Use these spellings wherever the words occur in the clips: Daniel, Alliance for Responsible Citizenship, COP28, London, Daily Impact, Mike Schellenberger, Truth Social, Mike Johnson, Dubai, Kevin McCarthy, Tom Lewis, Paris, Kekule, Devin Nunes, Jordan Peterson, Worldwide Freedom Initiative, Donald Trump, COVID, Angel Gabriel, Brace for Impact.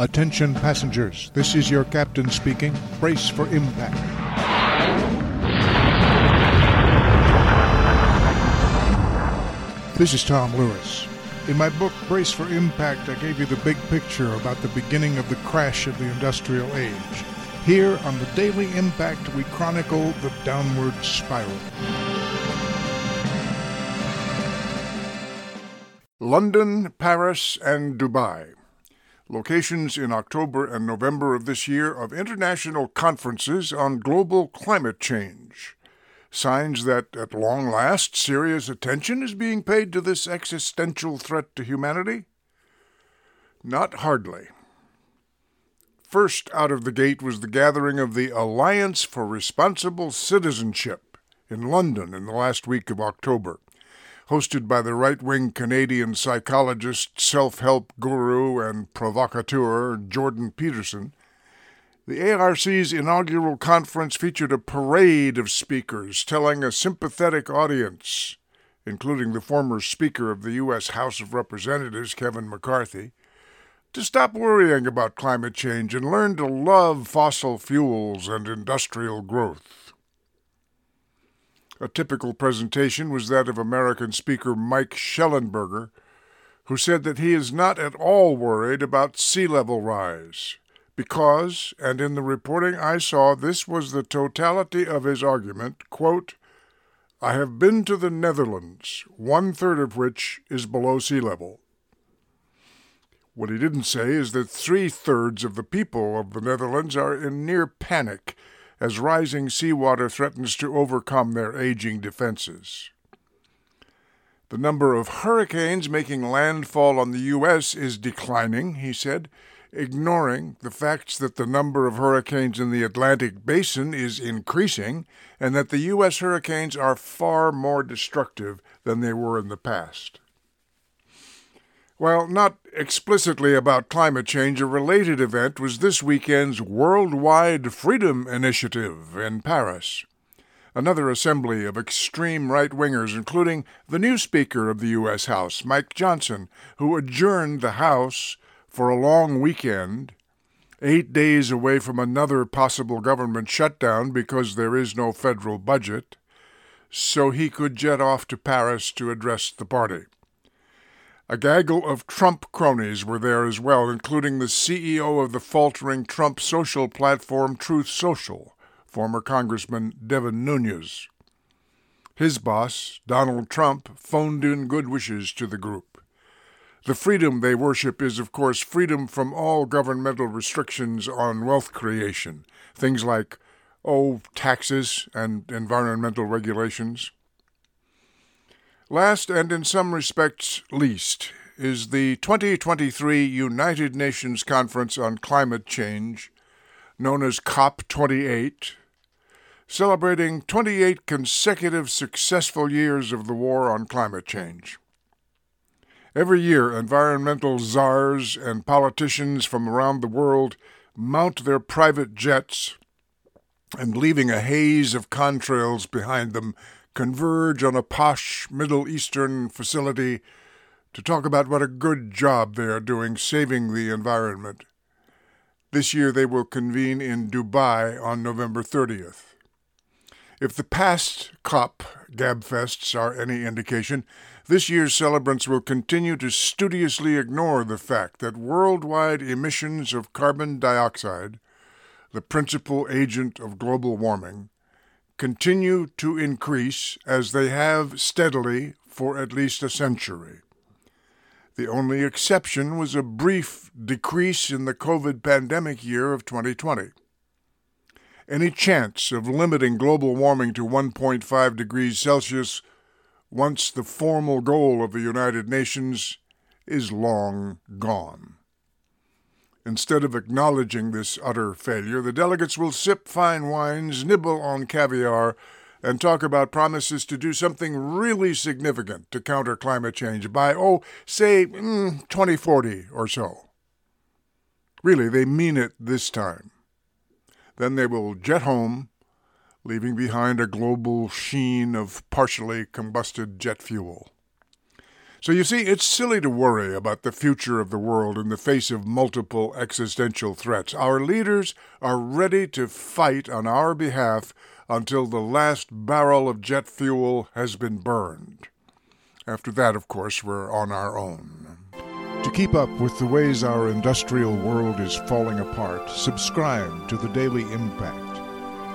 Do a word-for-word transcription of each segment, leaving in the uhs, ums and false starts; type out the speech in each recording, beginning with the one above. Attention passengers, this is your captain speaking. Brace for impact. This is Tom Lewis. In my book, Brace for Impact, I gave you the big picture about the beginning of the crash of the industrial age. Here on the Daily Impact, we chronicle the downward spiral. London, Paris, and Dubai. Locations in October and November of this year of international conferences on global climate change. Signs that, at long last, serious attention is being paid to this existential threat to humanity? Not hardly. First out of the gate was the gathering of the Alliance for Responsible Citizenship in London in the last week of October, hosted by the right-wing Canadian psychologist, self-help guru, and provocateur Jordan Peterson. The A R C's inaugural conference featured a parade of speakers telling a sympathetic audience, including the former Speaker of the U S House of Representatives, Kevin McCarthy, to stop worrying about climate change and learn to love fossil fuels and industrial growth. A typical presentation was that of American speaker Mike Schellenberger, who said that he is not at all worried about sea level rise, because, and in the reporting I saw, this was the totality of his argument, quote, "I have been to the Netherlands, one-third of which is below sea level." What he didn't say is that three-thirds of the people of the Netherlands are in near panic, as rising seawater threatens to overcome their aging defenses. The number of hurricanes making landfall on the U S is declining, he said, ignoring the facts that the number of hurricanes in the Atlantic basin is increasing and that the U S hurricanes are far more destructive than they were in the past. While not explicitly about climate change, a related event was this weekend's Worldwide Freedom Initiative in Paris, another assembly of extreme right-wingers, including the new Speaker of the U S House, Mike Johnson, who adjourned the House for a long weekend, eight days away from another possible government shutdown because there is no federal budget, so he could jet off to Paris to address the party. A gaggle of Trump cronies were there as well, including the C E O of the faltering Trump social platform Truth Social, former Congressman Devin Nunes. His boss, Donald Trump, phoned in good wishes to the group. The freedom they worship is, of course, freedom from all governmental restrictions on wealth creation, things like, oh, taxes and environmental regulations. Last, and in some respects least, is the twenty twenty-three United Nations Conference on Climate Change, known as COP twenty-eight, celebrating twenty-eight consecutive successful years of the war on climate change. Every year, environmental czars and politicians from around the world mount their private jets and, leaving a haze of contrails behind them, converge on a posh Middle Eastern facility to talk about what a good job they are doing saving the environment. This year they will convene in Dubai on November thirtieth. If the past COP gabfests are any indication, this year's celebrants will continue to studiously ignore the fact that worldwide emissions of carbon dioxide, the principal agent of global warming, continue to increase as they have steadily for at least a century. The only exception was a brief decrease in the COVID pandemic year of twenty twenty. Any chance of limiting global warming to one point five degrees Celsius, once the formal goal of the United Nations, is long gone. Instead of acknowledging this utter failure, the delegates will sip fine wines, nibble on caviar, and talk about promises to do something really significant to counter climate change by, oh, say, mm, twenty forty or so. Really, they mean it this time. Then they will jet home, leaving behind a global sheen of partially combusted jet fuel. So you see, it's silly to worry about the future of the world in the face of multiple existential threats. Our leaders are ready to fight on our behalf until the last barrel of jet fuel has been burned. After that, of course, we're on our own. To keep up with the ways our industrial world is falling apart, subscribe to the Daily Impact.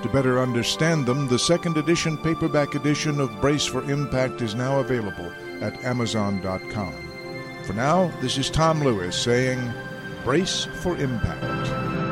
To better understand them, the second edition paperback edition of Brace for Impact is now available at amazon dot com. For now, this is Tom Lewis saying, Brace for Impact.